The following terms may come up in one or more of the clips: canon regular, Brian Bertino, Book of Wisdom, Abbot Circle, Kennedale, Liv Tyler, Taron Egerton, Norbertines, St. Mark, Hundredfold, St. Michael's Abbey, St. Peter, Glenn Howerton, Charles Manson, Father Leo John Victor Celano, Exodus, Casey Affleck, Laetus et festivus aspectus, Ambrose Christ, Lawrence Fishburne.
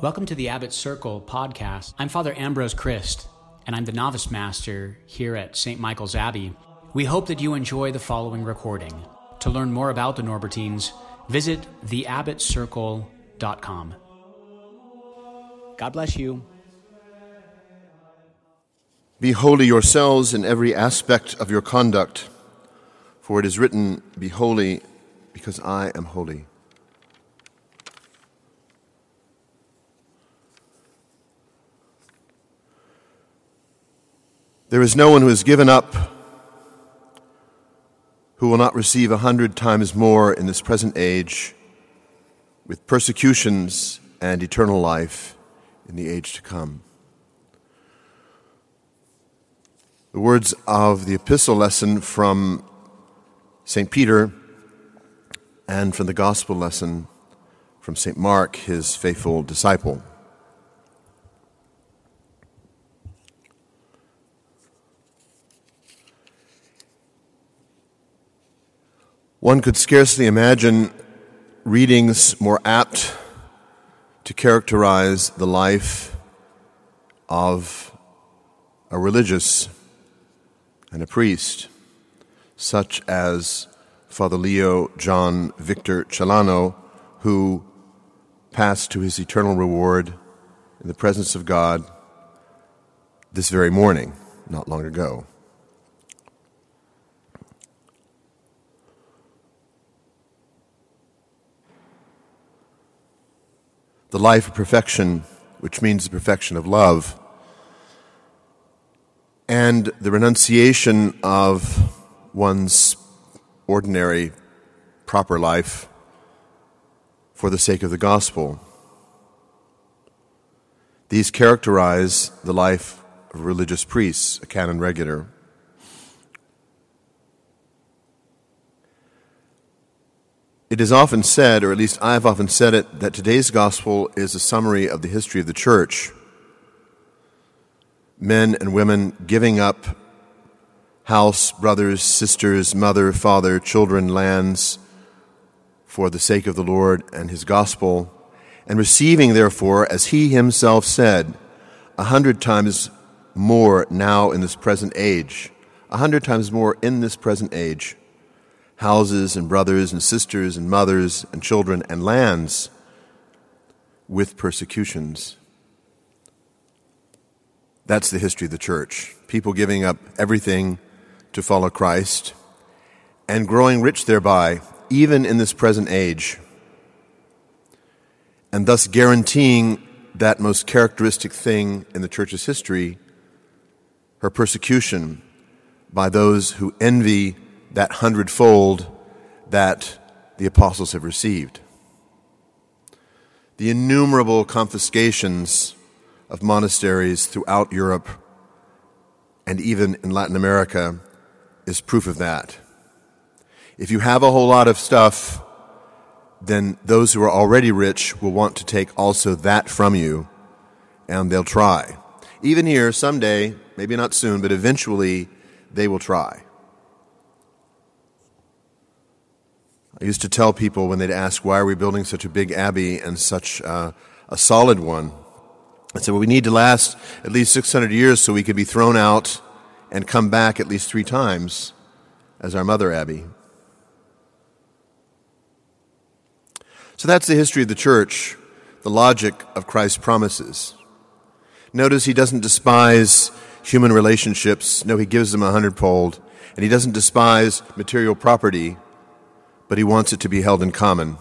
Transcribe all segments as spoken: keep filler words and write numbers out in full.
Welcome to the Abbot Circle podcast. I'm Father Ambrose Christ, and I'm the Novice Master here at Saint Michael's Abbey. We hope that you enjoy the following recording. To learn more about the Norbertines, visit the abbot circle dot com. God bless you. Be holy yourselves in every aspect of your conduct, for it is written, "Be holy, because I am holy." There is no one who has given up who will not receive a hundred times more in this present age with persecutions and eternal life in the age to come. The words of the epistle lesson from Saint Peter and from the gospel lesson from Saint Mark, his faithful disciple. One could scarcely imagine readings more apt to characterize the life of a religious and a priest, such as Father Leo John Victor Celano, who passed to his eternal reward in the presence of God this very morning, not long ago. The life of perfection, which means the perfection of love, and the renunciation of one's ordinary, proper life for the sake of the gospel. These characterize the life of religious priests, a canon regular. It is often said, or at least I have often said it, that today's gospel is a summary of the history of the church. Men and women giving up house, brothers, sisters, mother, father, children, lands, for the sake of the Lord and his gospel, and receiving, therefore, as he himself said, a hundred times more now in this present age, a hundred times more in this present age, houses and brothers and sisters and mothers and children and lands with persecutions. That's the history of the church. People giving up everything to follow Christ and growing rich thereby, even in this present age, and thus guaranteeing that most characteristic thing in the church's history, her persecution by those who envy that hundredfold that the apostles have received. The innumerable confiscations of monasteries throughout Europe and even in Latin America is proof of that. If you have a whole lot of stuff, then those who are already rich will want to take also that from you, and they'll try. Even here, someday, maybe not soon, but eventually they will try. I used to tell people when they'd ask, why are we building such a big abbey and such uh, a solid one? I said, well, we need to last at least six hundred years so we could be thrown out and come back at least three times as our mother abbey. So that's the history of the church, the logic of Christ's promises. Notice he doesn't despise human relationships. No, he gives them a hundredfold. And he doesn't despise material property, but he wants it to be held in common.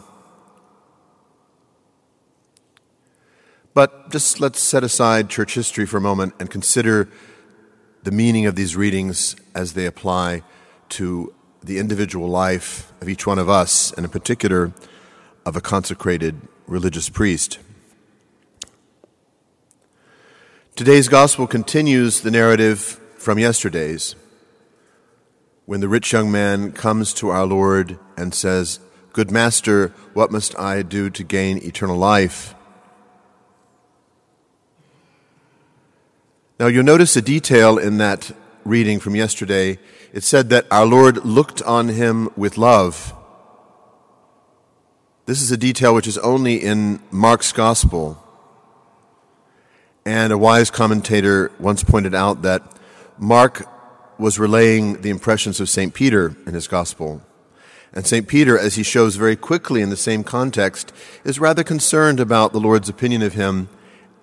But just let's set aside church history for a moment and consider the meaning of these readings as they apply to the individual life of each one of us, and in particular of a consecrated religious priest. Today's gospel continues the narrative from yesterday's, when the rich young man comes to our Lord and says, "Good Master, what must I do to gain eternal life?" Now you'll notice a detail in that reading from yesterday. It said that our Lord looked on him with love. This is a detail which is only in Mark's gospel. And a wise commentator once pointed out that Mark was relaying the impressions of Saint Peter in his gospel. And Saint Peter, as he shows very quickly in the same context, is rather concerned about the Lord's opinion of him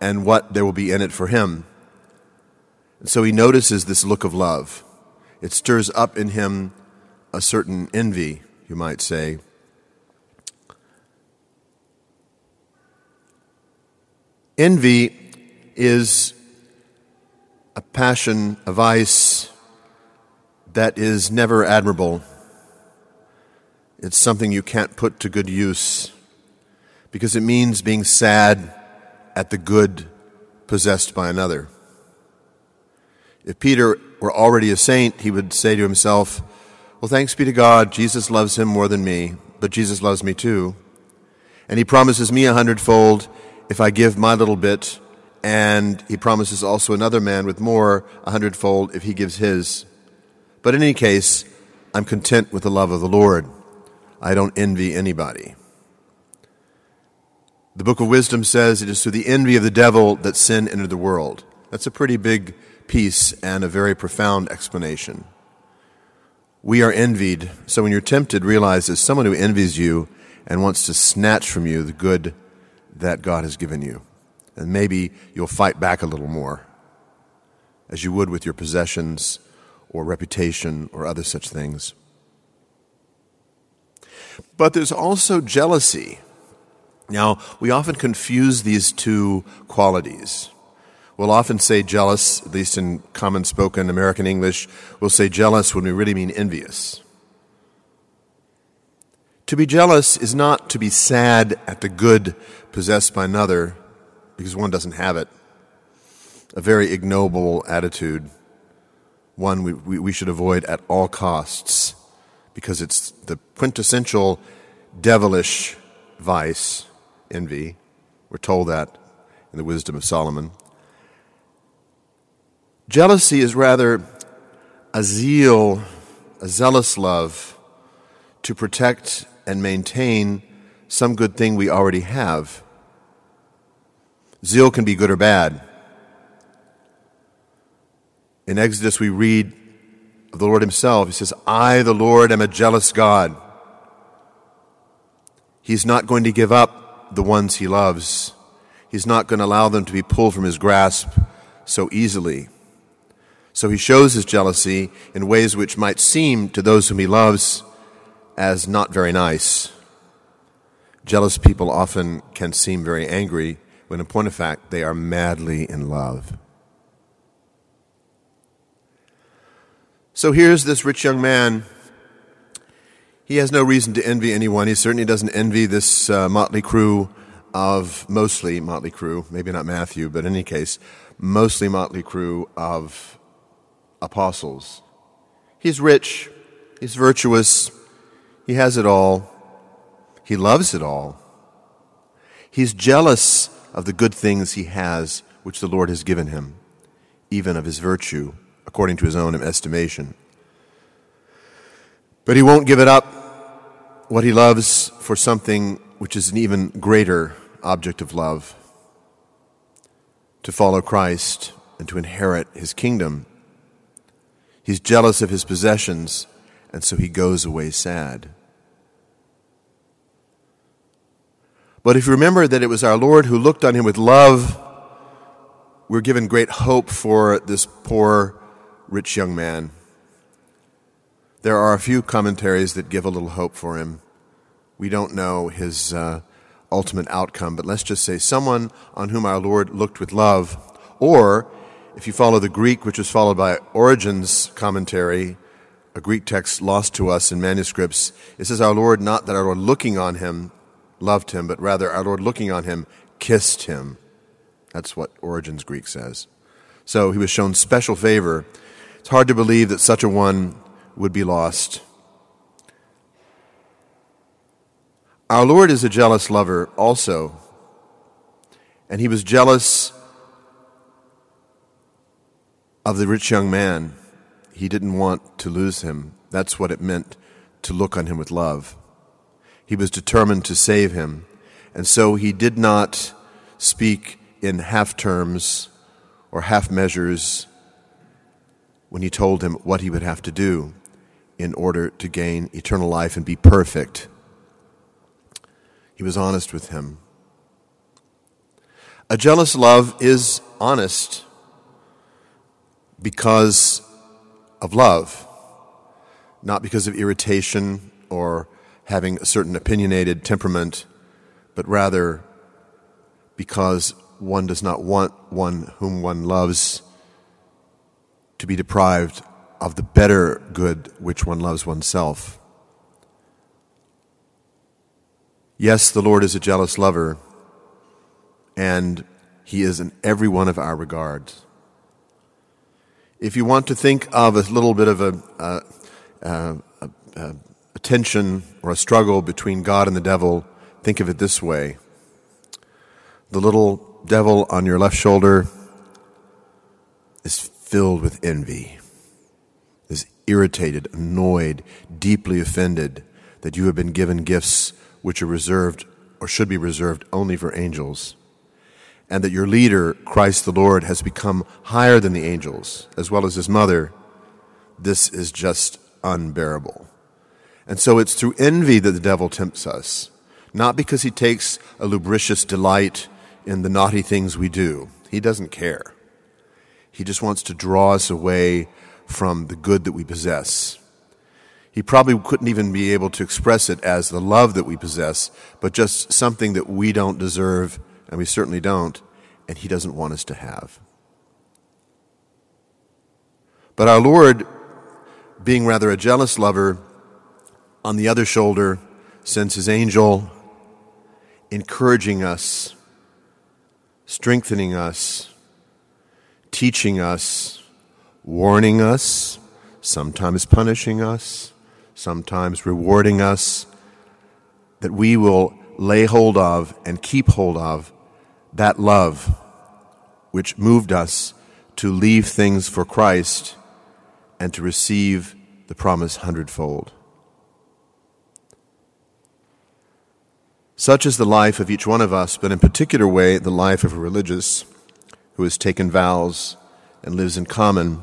and what there will be in it for him. And so he notices this look of love. It stirs up in him a certain envy, you might say. Envy is a passion, a vice that is never admirable. It's something you can't put to good use because it means being sad at the good possessed by another. If Peter were already a saint, he would say to himself, well, thanks be to God, Jesus loves him more than me, but Jesus loves me too. And he promises me a hundredfold if I give my little bit, and he promises also another man with more a hundredfold if he gives his. But in any case, I'm content with the love of the Lord. I don't envy anybody. The Book of Wisdom says it is through the envy of the devil that sin entered the world. That's a pretty big piece and a very profound explanation. We are envied, so when you're tempted, realize there's someone who envies you and wants to snatch from you the good that God has given you. And maybe you'll fight back a little more, as you would with your possessions or reputation or other such things. But there's also jealousy. Now, we often confuse these two qualities. We'll often say jealous, at least in common spoken American English, we'll say jealous when we really mean envious. To be jealous is not to be sad at the good possessed by another because one doesn't have it. A very ignoble attitude, one we, we, we should avoid at all costs, because it's the quintessential devilish vice, envy. We're told that in the Wisdom of Solomon. Jealousy is rather a zeal, a zealous love to protect and maintain some good thing we already have. Zeal can be good or bad. In Exodus we read of the Lord himself. He says, I, the Lord, am a jealous God. He's not going to give up the ones he loves. He's not going to allow them to be pulled from his grasp so easily. So he shows his jealousy in ways which might seem to those whom he loves as not very nice. Jealous people often can seem very angry when, in point of fact, they are madly in love. So here's this rich young man. He has no reason to envy anyone. He certainly doesn't envy this uh, motley crew of mostly motley crew, maybe not Matthew, but in any case, mostly motley crew of apostles. He's rich. He's virtuous. He has it all. He loves it all. He's jealous of the good things he has, which the Lord has given him, even of his virtue, according to his own estimation. But he won't give it up, what he loves, for something which is an even greater object of love, to follow Christ and to inherit his kingdom. He's jealous of his possessions, and so he goes away sad. But if you remember that it was our Lord who looked on him with love, we're given great hope for this poor rich young man. There are a few commentaries that give a little hope for him. We don't know his uh, ultimate outcome, but let's just say someone on whom our Lord looked with love, or if you follow the Greek, which was followed by Origen's commentary, a Greek text lost to us in manuscripts, it says our Lord, not that our Lord looking on him loved him, but rather our Lord looking on him kissed him. That's what Origen's Greek says. So he was shown special favor. It's hard to believe that such a one would be lost. Our Lord is a jealous lover also, and he was jealous of the rich young man. He didn't want to lose him. That's what it meant to look on him with love. He was determined to save him, and so he did not speak in half terms or half measures when he told him what he would have to do in order to gain eternal life and be perfect. He was honest with him. A jealous love is honest because of love, not because of irritation or having a certain opinionated temperament, but rather because one does not want one whom one loves to be deprived of the better good which one loves oneself. Yes, the Lord is a jealous lover, and he is in every one of our regards. If you want to think of a little bit of a, a, a, a, a, a tension or a struggle between God and the devil, think of it this way. The little devil on your left shoulder is filled with envy, is irritated, annoyed, deeply offended that you have been given gifts which are reserved or should be reserved only for angels, and that your leader, Christ the Lord, has become higher than the angels, as well as his mother. This is just unbearable. And so it's through envy that the devil tempts us, not because he takes a lubricious delight in the naughty things we do. He doesn't care. He just wants to draw us away from the good that we possess. He probably couldn't even be able to express it as the love that we possess, but just something that we don't deserve, and we certainly don't, and he doesn't want us to have. But our Lord, being rather a jealous lover, on the other shoulder sends his angel, encouraging us, strengthening us, teaching us, warning us, sometimes punishing us, sometimes rewarding us, that we will lay hold of and keep hold of that love which moved us to leave things for Christ and to receive the promise hundredfold. Such is the life of each one of us, but in particular way, the life of a religious who has taken vows and lives in common.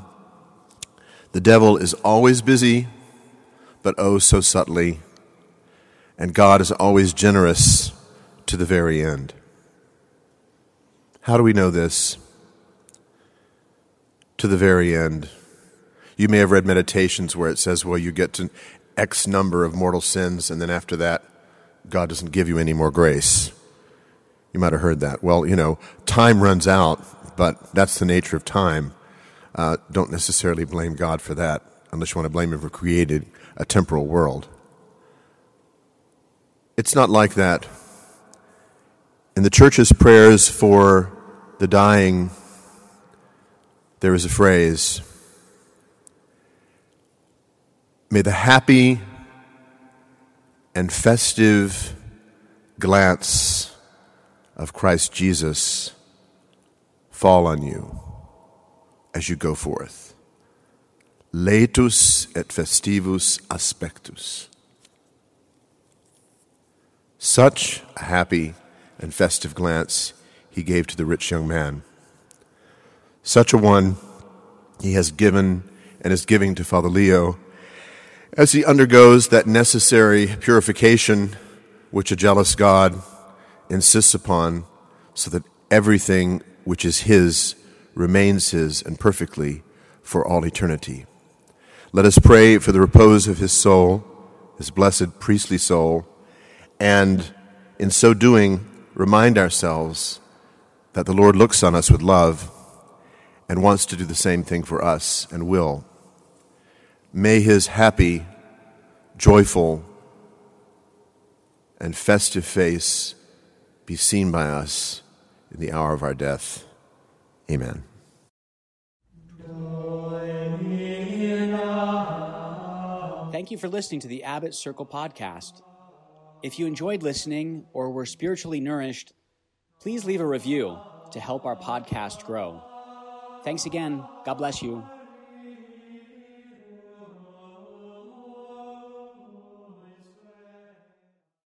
The devil is always busy, but oh so subtly, and God is always generous to the very end. How do we know this? To the very end. You may have read meditations where it says, well, you get to X number of mortal sins, and then after that, God doesn't give you any more grace. You might have heard that. Well, you know, time runs out, but that's the nature of time. Uh, don't necessarily blame God for that, unless you want to blame him for creating a temporal world. It's not like that. In the church's prayers for the dying, there is a phrase, "May the happy and festive glance of Christ Jesus fall on you as you go forth. Laetus et festivus aspectus." Such a happy and festive glance he gave to the rich young man. Such a one he has given and is giving to Father Leo as he undergoes that necessary purification which a jealous God insists upon, so that everything which is his remains his and perfectly for all eternity. Let us pray for the repose of his soul, his blessed priestly soul, and in so doing, remind ourselves that the Lord looks on us with love and wants to do the same thing for us, and will. May his happy, joyful, and festive face be seen by us in the hour of our death. Amen. Thank you for listening to the Abbot Circle podcast. If you enjoyed listening or were spiritually nourished, please leave a review to help our podcast grow. Thanks again. God bless you.